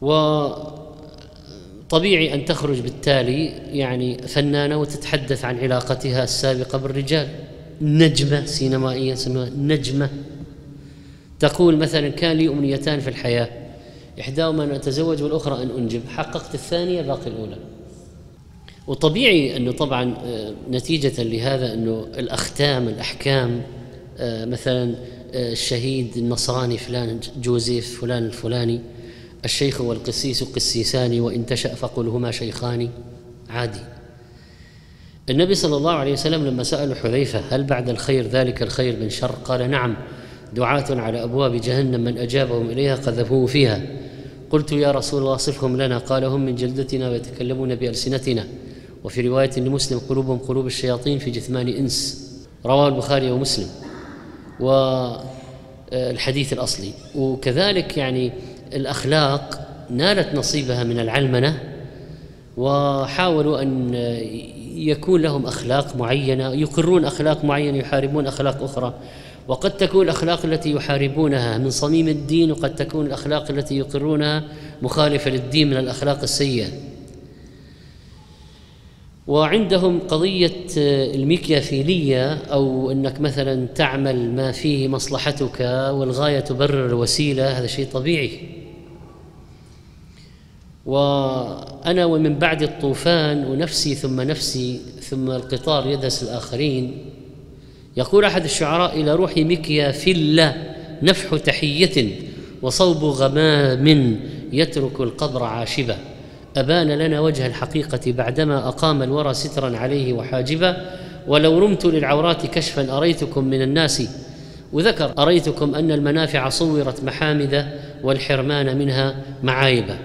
وطبيعي أن تخرج بالتالي يعني فنانة وتتحدث عن علاقتها السابقة بالرجال، نجمة سينمائية سموها نجمة. تقول مثلا: كان لي أمنيتان في الحياة، إحداهما أن أتزوج والأخرى أن أنجب، حققت الثانية باقي الأولى. وطبيعي أنه طبعا نتيجة لهذا أنه الأختام، الأحكام، مثلا الشهيد النصراني فلان، جوزيف فلان الفلاني، الشيخ والقسيس قسيسان وإن تشأ فقل هما شيخان، عادي. النبي صلى الله عليه وسلم لما سأل حذيفة: هل بعد الخير ذلك الخير من شر؟ قال: نعم، دعاة على أبواب جهنم، من أجابهم إليها قذفوه فيها. قلت: يا رسول الله صفهم لنا. قال: هم من جلدتنا ويتكلمون بألسنتنا. وفي رواية لمسلم: قلوبهم قلوب الشياطين في جثمان إنس. رواه البخاري ومسلم، والحديث الأصلي. وكذلك يعني الأخلاق نالت نصيبها من العلمنة، وحاولوا أن يكون لهم أخلاق معينة، يقرون أخلاق معينة، يحاربون أخلاق أخرى. وقد تكون الأخلاق التي يحاربونها من صميم الدين، وقد تكون الأخلاق التي يقرونها مخالفة للدين من الأخلاق السيئة. وعندهم قضية الميكيافيلية، أو أنك مثلا تعمل ما فيه مصلحتك والغاية تبرر الوسيلة، هذا شيء طبيعي. وأنا ومن بعد الطوفان، ونفسي ثم نفسي ثم القطار يدهس الآخرين. يقول أحد الشعراء: إلى روحي مكيافيلا نفح تحية وصوب غمام يترك القبر عاشبا، أبان لنا وجه الحقيقة بعدما أقام الورى سترا عليه وحاجبا، ولو رمت للعورات كشفا أريتكم من الناس. وذكر: أريتكم أن المنافع صورت محامدا والحرمان منها معايبا.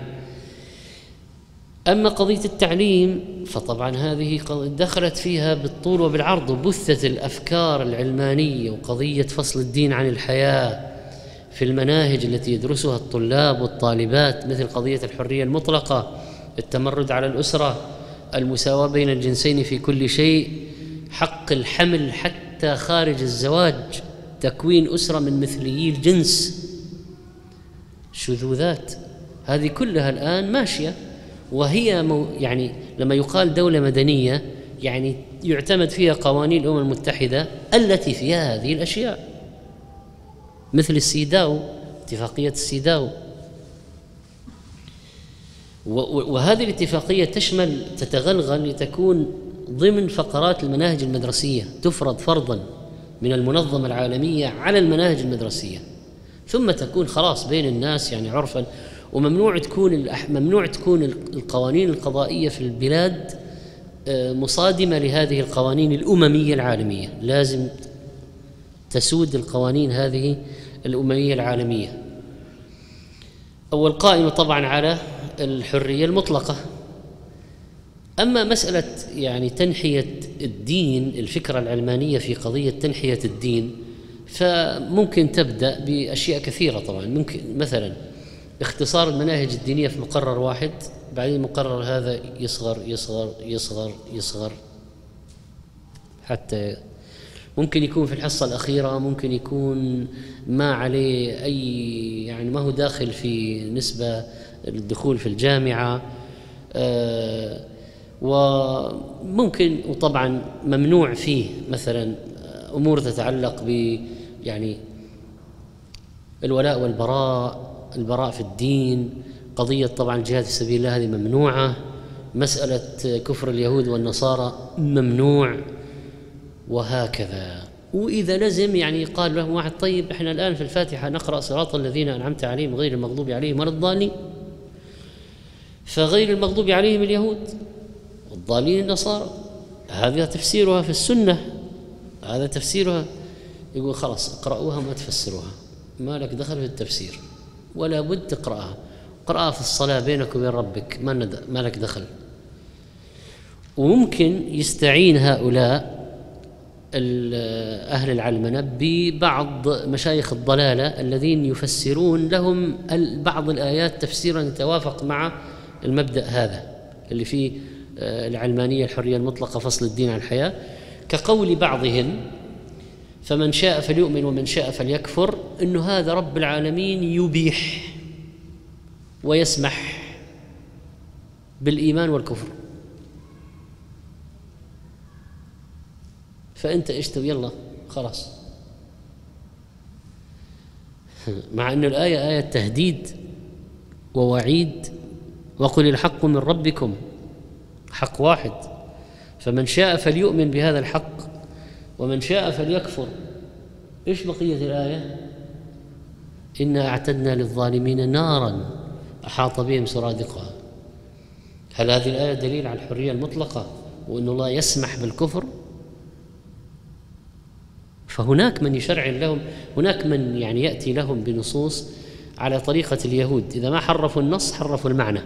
أما قضية التعليم فطبعا هذه دخلت فيها بالطول وبالعرض، وبثت الأفكار العلمانية وقضية فصل الدين عن الحياة في المناهج التي يدرسها الطلاب والطالبات، مثل قضية الحرية المطلقة، التمرد على الأسرة، المساواة بين الجنسين في كل شيء، حق الحمل حتى خارج الزواج، تكوين أسرة من مثليي الجنس، شذوذات. هذه كلها الآن ماشية، وهي يعني لما يقال دولة مدنية يعني يعتمد فيها قوانين الأمم المتحدة التي فيها هذه الأشياء، مثل السيداو، اتفاقية السيداو. وهذه الاتفاقية تشمل تتغلغل لتكون ضمن فقرات المناهج المدرسية، تفرض فرضا من المنظمة العالمية على المناهج المدرسية، ثم تكون خلاص بين الناس يعني عرفا، وممنوع تكون القوانين القضائية في البلاد مصادمة لهذه القوانين الأممية العالمية، لازم تسود القوانين هذه الأممية العالمية. أول قائمة طبعا على الحرية المطلقة. أما مسألة يعني تنحية الدين، الفكرة العلمانية في قضية تنحية الدين، فممكن تبدأ بأشياء كثيرة طبعا، ممكن مثلا اختصار المناهج الدينية في مقرر واحد، بعدين المقرر هذا يصغر يصغر يصغر يصغر حتى ممكن يكون في الحصة الأخيرة، ممكن يكون ما عليه أي يعني ما هو داخل في نسبة الدخول في الجامعة، وممكن وطبعا ممنوع فيه مثلا أمور تتعلق ب يعني الولاء والبراء، البراء في الدين، قضية طبعا الجهاد في سبيل الله هذه ممنوعة، مسألة كفر اليهود والنصارى ممنوع، وهكذا. وإذا لزم يعني قال له واحد طيب احنا الآن في الفاتحة نقرأ صراط الذين أنعمت عليهم غير المغضوب عليهم ولا الضالين، فغير المغضوب عليهم اليهود والضالين النصارى، هذا تفسيرها في السنة، هذا تفسيرها، يقول خلاص اقرأوها ما تفسروها، ما لك دخل في التفسير، ولا بد تقرأها، قرأها في الصلاة بينك وبين ربك، ما لك دخل. وممكن يستعين هؤلاء أهل العلمنة ببعض مشايخ الضلالة الذين يفسرون لهم بعض الآيات تفسيرا يتوافق مع المبدأ هذا اللي فيه العلمانية الحرية المطلقة، فصل الدين عن الحياة، كقول بعضهم فمن شاء فليؤمن ومن شاء فليكفر، إنه هذا رب العالمين يبيح ويسمح بالإيمان والكفر، فأنت اشتو يلا خلاص، مع أن الآية آية تهديد ووعيد، وقل الحق من ربكم، حق واحد، فمن شاء فليؤمن بهذا الحق ومن شاء فليكفر. إيش بقية الآية؟ إنا أعتدنا للظالمين نارا أحاط بهم سرادقها. هل هذه الآية دليل على الحرية المطلقة وأن الله يسمح بالكفر؟ فهناك من يشرع لهم، هناك من يعني يأتي لهم بنصوص على طريقة اليهود، إذا ما حرفوا النص حرفوا المعنى.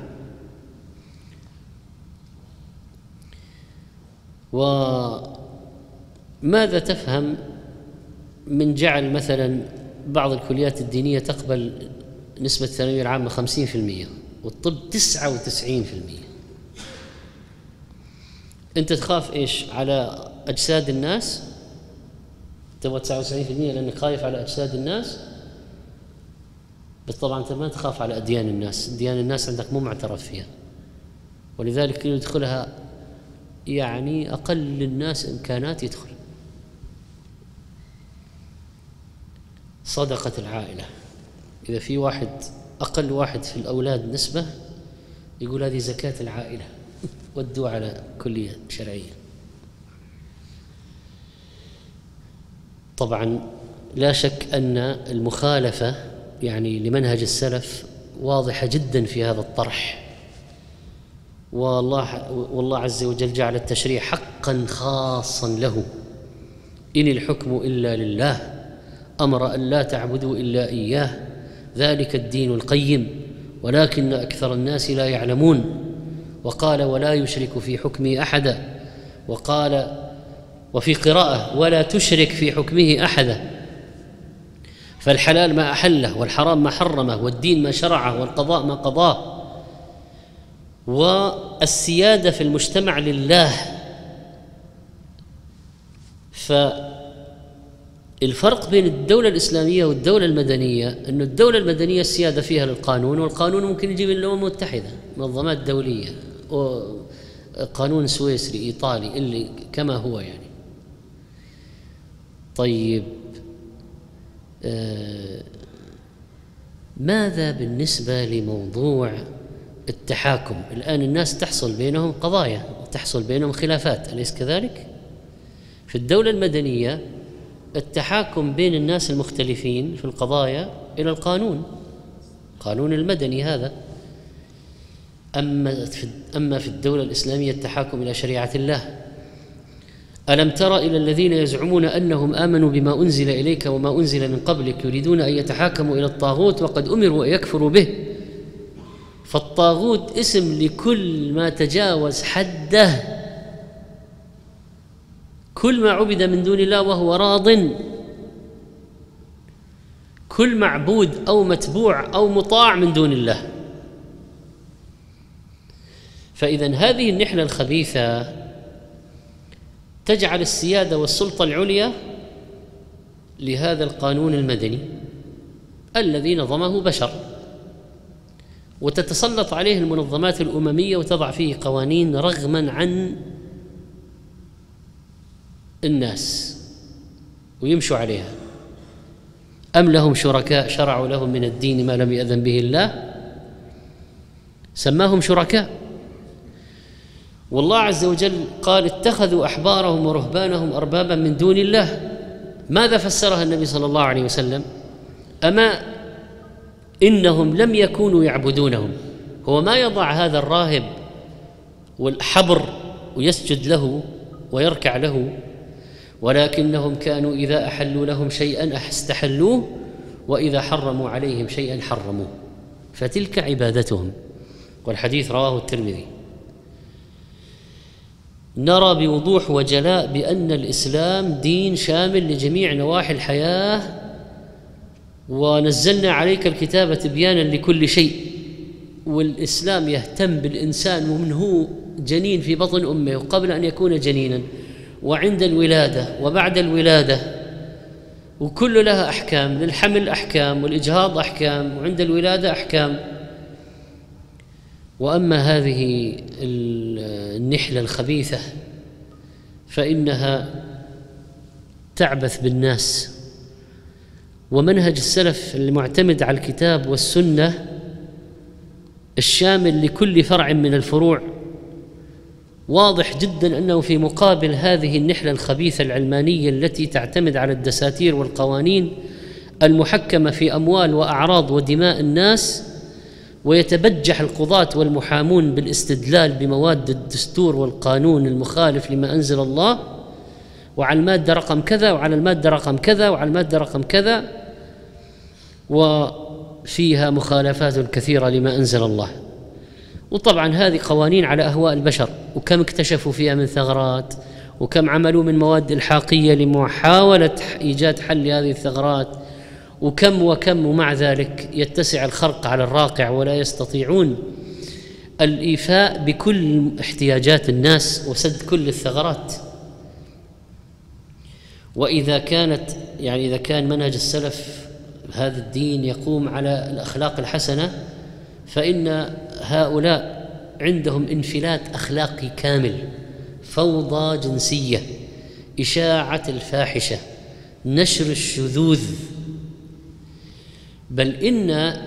وماذا تفهم من جعل مثلا بعض الكليات الدينية تقبل نسبة الثانوية العامة 50% والطب 99%؟ أنت تخاف إيش؟ على أجساد الناس؟ تبغى 99% لأنك خايف على أجساد الناس؟ بس طبعا أنت ما تخاف على أديان الناس، أديان الناس عندك مو معترف فيها، ولذلك يدخلها يعني أقل الناس إمكانات يدخل. صدقة العائلة، إذا في واحد أقل واحد في الأولاد نسبة يقول هذه زكاة العائلة، ودوا على كلية شرعية. طبعا لا شك أن المخالفة يعني لمنهج السلف واضحة جدا في هذا الطرح، والله عز وجل جعل التشريع حقا خاصا له، إن الحكم إلا لله، أمر أن لا تعبدوا إلا إياه، ذلك الدين القيم ولكن أكثر الناس لا يعلمون، وقال ولا يشرك في حكمه أحدا، وقال وفي قراءة ولا تشرك في حكمه أحدا، فالحلال ما أحله والحرام ما حرمه والدين ما شرعه والقضاء ما قضاه، والسيادة في المجتمع لله. فالفرق بين الدولة الإسلامية والدولة المدنية أن الدولة المدنية السيادة فيها للقانون، والقانون ممكن يجي من الأمم المتحدة، منظمات دولية، قانون سويسري، إيطالي، اللي كما هو يعني. طيب ماذا بالنسبة لموضوع التحاكم. الآن الناس تحصل بينهم قضايا، تحصل بينهم خلافات، أليس كذلك؟ في الدولة المدنية التحاكم بين الناس المختلفين في القضايا إلى القانون، قانون المدني هذا. أما في الدولة الإسلامية التحاكم إلى شريعة الله. ألم تر إلى الذين يزعمون أنهم آمنوا بما أنزل إليك وما أنزل من قبلك يريدون أن يتحاكموا إلى الطاغوت وقد أمروا أن يكفروا به. فالطاغوت اسم لكل ما تجاوز حده، كل ما عبد من دون الله وهو راض، كل معبود أو متبوع أو مطاع من دون الله. فإذا هذه النحلة الخبيثة تجعل السيادة والسلطة العليا لهذا القانون المدني الذي نظمه بشر، وتتسلط عليه المنظمات الأممية وتضع فيه قوانين رغما عن الناس ويمشوا عليها. أم لهم شركاء شرعوا لهم من الدين ما لم يأذن به الله، سماهم شركاء. والله عز وجل قال اتخذوا أحبارهم ورهبانهم أربابا من دون الله. ماذا فسرها النبي صلى الله عليه وسلم؟ أما إنهم لم يكونوا يعبدونهم. هو ما يضع هذا الراهب والحبر ويسجد له ويركع له، ولكنهم كانوا إذا أحلوا لهم شيئا استحلوه وإذا حرموا عليهم شيئا حرموه، فتلك عبادتهم. والحديث رواه الترمذي. نرى بوضوح وجلاء بأن الإسلام دين شامل لجميع نواحي الحياة، ونزلنا عليك الكتاب تبيانا لكل شيء. والإسلام يهتم بالإنسان ومن هو جنين في بطن أمه وقبل أن يكون جنينا وعند الولادة وبعد الولادة، وكل لها أحكام، للحمل أحكام والإجهاض أحكام وعند الولادة أحكام. وأما هذه النحلة الخبيثة فإنها تعبث بالناس. ومنهج السلف المعتمد على الكتاب والسنة الشامل لكل فرع من الفروع واضح جدا أنه في مقابل هذه النحلة الخبيثة العلمانية التي تعتمد على الدساتير والقوانين المحكمة في أموال وأعراض ودماء الناس، ويتبجح القضاة والمحامون بالاستدلال بمواد الدستور والقانون المخالف لما أنزل الله، وعلى المادة رقم كذا وعلى المادة رقم كذا وعلى المادة رقم كذا، وفيها مخالفات كثيرة لما أنزل الله. وطبعا هذه قوانين على أهواء البشر، وكم اكتشفوا فيها من ثغرات، وكم عملوا من مواد إلحاقية لمحاولة إيجاد حل لهذه الثغرات، وكم وكم. ومع ذلك يتسع الخرق على الراقع ولا يستطيعون الإيفاء بكل احتياجات الناس وسد كل الثغرات. وإذا كانت يعني إذا كان منهج السلف هذا الدين يقوم على الأخلاق الحسنة، فإن هؤلاء عندهم انفلات أخلاقي كامل، فوضى جنسية، إشاعة الفاحشة، نشر الشذوذ. بل إن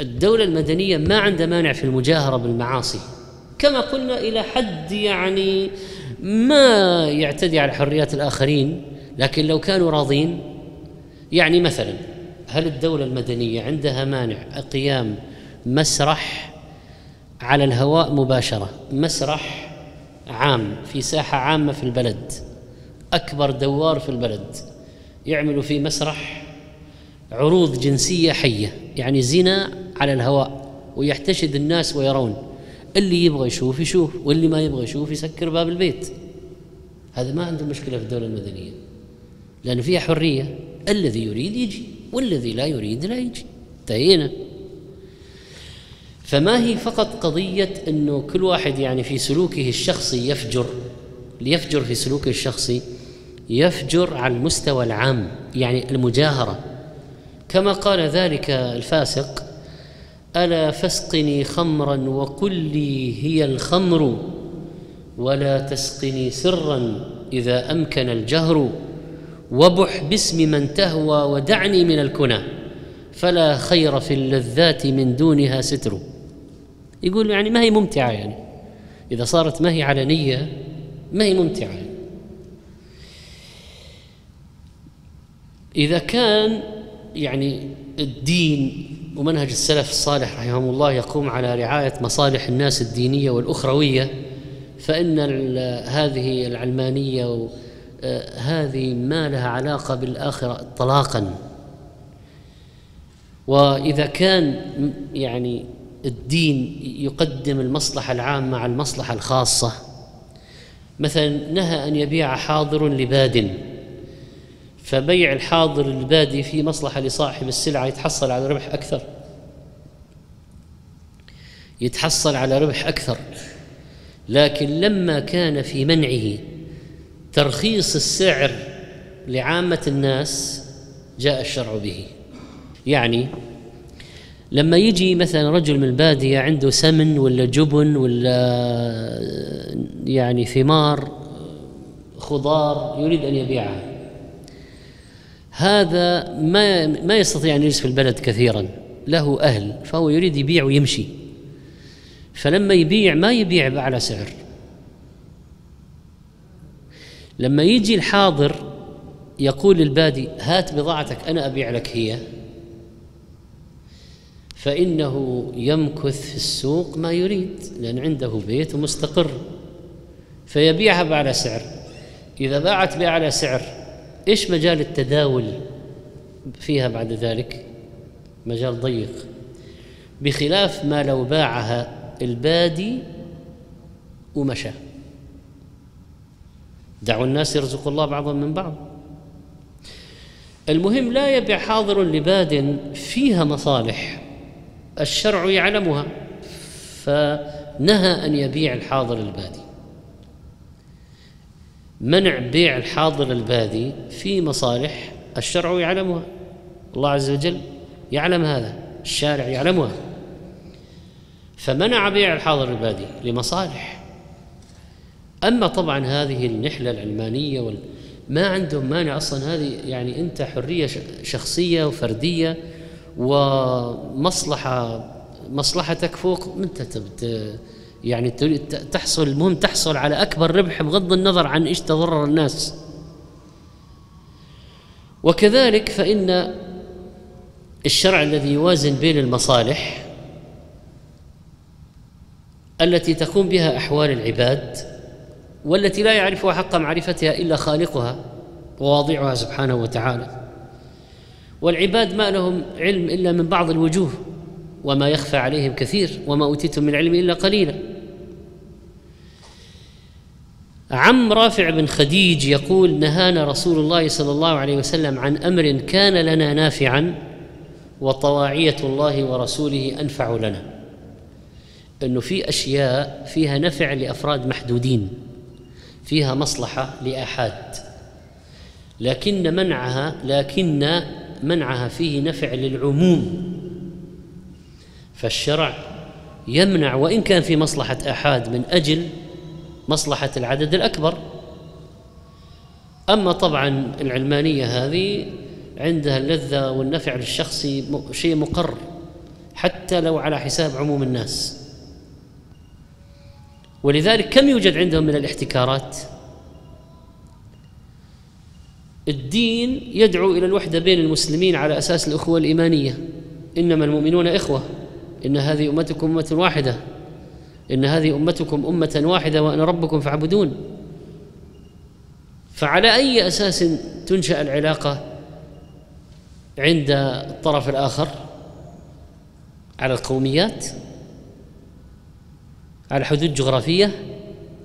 الدولة المدنية ما عندها مانع في المجاهرة بالمعاصي كما قلنا إلى حد يعني ما يعتدي على حريات الآخرين، لكن لو كانوا راضين. يعني مثلا هل الدولة المدنية عندها مانع قيام مسرح على الهواء مباشرة، مسرح عام في ساحة عامة في البلد، أكبر دوار في البلد يعملوا فيه مسرح عروض جنسية حية، يعني زنا على الهواء، ويحتشد الناس ويرون، اللي يبغى يشوف يشوف واللي ما يبغى يشوف يسكر باب البيت. هذا ما عنده مشكلة في الدولة المدنية لأن فيها حرية، الذي يريد يجي والذي لا يريد لا يجي، انتهينا. فما هي فقط قضية أنه كل واحد يعني في سلوكه الشخصي يفجر، ليفجر في سلوكه الشخصي يفجر على المستوى العام، يعني المجاهرة كما قال ذلك الفاسق: ألا فاسقني خمرا وقل لي هي الخمر، ولا تسقني سرا إذا أمكن الجهر، وبح باسم من تهوى ودعني من الكنى، فلا خير في اللذات من دونها ستر. يقول يعني ما هي ممتعة، يعني إذا صارت ما هي علنية ما هي ممتعة. إذا كان يعني الدين ومنهج السلف الصالح رحمهم الله يقوم على رعاية مصالح الناس الدينية والأخروية، فإن هذه العلمانية هذه ما لها علاقة بالآخرة إطلاقا. وإذا كان يعني الدين يقدم المصلحة العامة على المصلحة الخاصة، مثلا نهى أن يبيع حاضر لباد، فبيع الحاضر للبادي في مصلحة لصاحب السلعة، يتحصل على ربح أكثر، لكن لما كان في منعه ترخيص السعر لعامة الناس جاء الشرع به. يعني لما يجي مثلا رجل من البادية عنده سمن ولا جبن ولا يعني ثمار خضار يريد أن يبيعها، هذا ما يستطيع أن يجلس في البلد كثيرا، له أهل، فهو يريد يبيع ويمشي. فلما يبيع ما يبيع بأعلى سعر. لما يجي الحاضر يقول للبادي هات بضاعتك أنا أبيع لك هي، فإنه يمكث في السوق ما يريد، لأن عنده بيت ومستقر، فيبيعها بأعلى سعر. إذا باعت بأعلى سعر إيش مجال التداول فيها بعد ذلك؟ مجال ضيق، بخلاف ما لو باعها البادي ومشى. دعوا الناس يرزق الله بعضهم من بعض. المهم لا يبيع حاضر لباد فيها مصالح الشرع يعلمها، فنهى أن يبيع الحاضر البادي. منع بيع الحاضر البادي في مصالح الشرع يعلمها، الله عز وجل يعلم هذا، الشارع يعلمها، فمنع بيع الحاضر البادي لمصالح. أما طبعا هذه النحلة العلمانية ما عندهم مانع أصلا، هذه يعني أنت حرية شخصية وفردية، ومصلحتك فوق أنت يعني تحصل، المهم تحصل على أكبر ربح بغض النظر عن إيش تضرر الناس. وكذلك فإن الشرع الذي يوازن بين المصالح التي تقوم بها أحوال العباد والتي لا يعرفها حق معرفتها إلا خالقها وواضعها سبحانه وتعالى، والعباد ما لهم علم إلا من بعض الوجوه وما يخفى عليهم كثير، وما أوتيتم من علم إلا قليلا. عم رافع بن خديج يقول نهانا رسول الله صلى الله عليه وسلم عن أمر كان لنا نافعا، وطواعية الله ورسوله أنفع لنا. أنه في أشياء فيها نفع لأفراد محدودين، فيها مصلحة لآحاد، لكن منعها فيه نفع للعموم، فالشرع يمنع وإن كان في مصلحة آحاد من أجل مصلحة العدد الأكبر. أما طبعا العلمانية هذه عندها اللذة والنفع للشخصي شيء مقر، حتى لو على حساب عموم الناس. ولذلك كم يوجد عندهم من الاحتكارات؟ الدين يدعو إلى الوحدة بين المسلمين على أساس الأخوة الإيمانية، إنما المؤمنون إخوة، إن هذه أمتكم أمة واحدة، إن هذه أمتكم أمة واحدة وأنا ربكم فاعبدون. فعلى أي أساس تنشأ العلاقة عند الطرف الآخر؟ على القوميات؟ على حدود جغرافية؟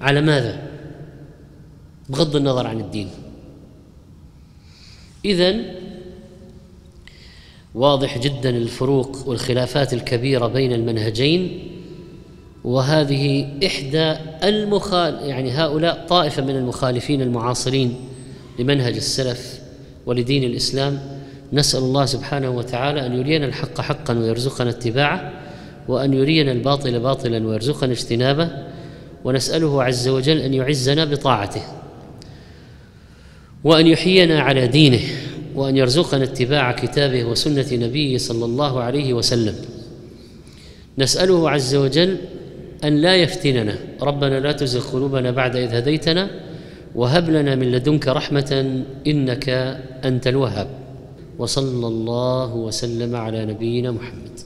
على ماذا؟ بغض النظر عن الدين. إذن واضح جدا الفروق والخلافات الكبيرة بين المنهجين، وهذه إحدى يعني هؤلاء طائفة من المخالفين المعاصرين لمنهج السلف ولدين الإسلام. نسأل الله سبحانه وتعالى أن يرينا الحق حقا ويرزقنا اتباعه، وأن يرينا الباطل باطلا ويرزقنا اجتنابه، ونسأله عز وجل أن يعزنا بطاعته، وأن يحيينا على دينه، وأن يرزقنا اتباع كتابه وسنة نبيه صلى الله عليه وسلم. نسأله عز وجل أن لا يفتننا. ربنا لا تزغ قلوبنا بعد إذ هديتنا وهب لنا من لدنك رحمة إنك أنت الوهاب. وصلى الله وسلم على نبينا محمد.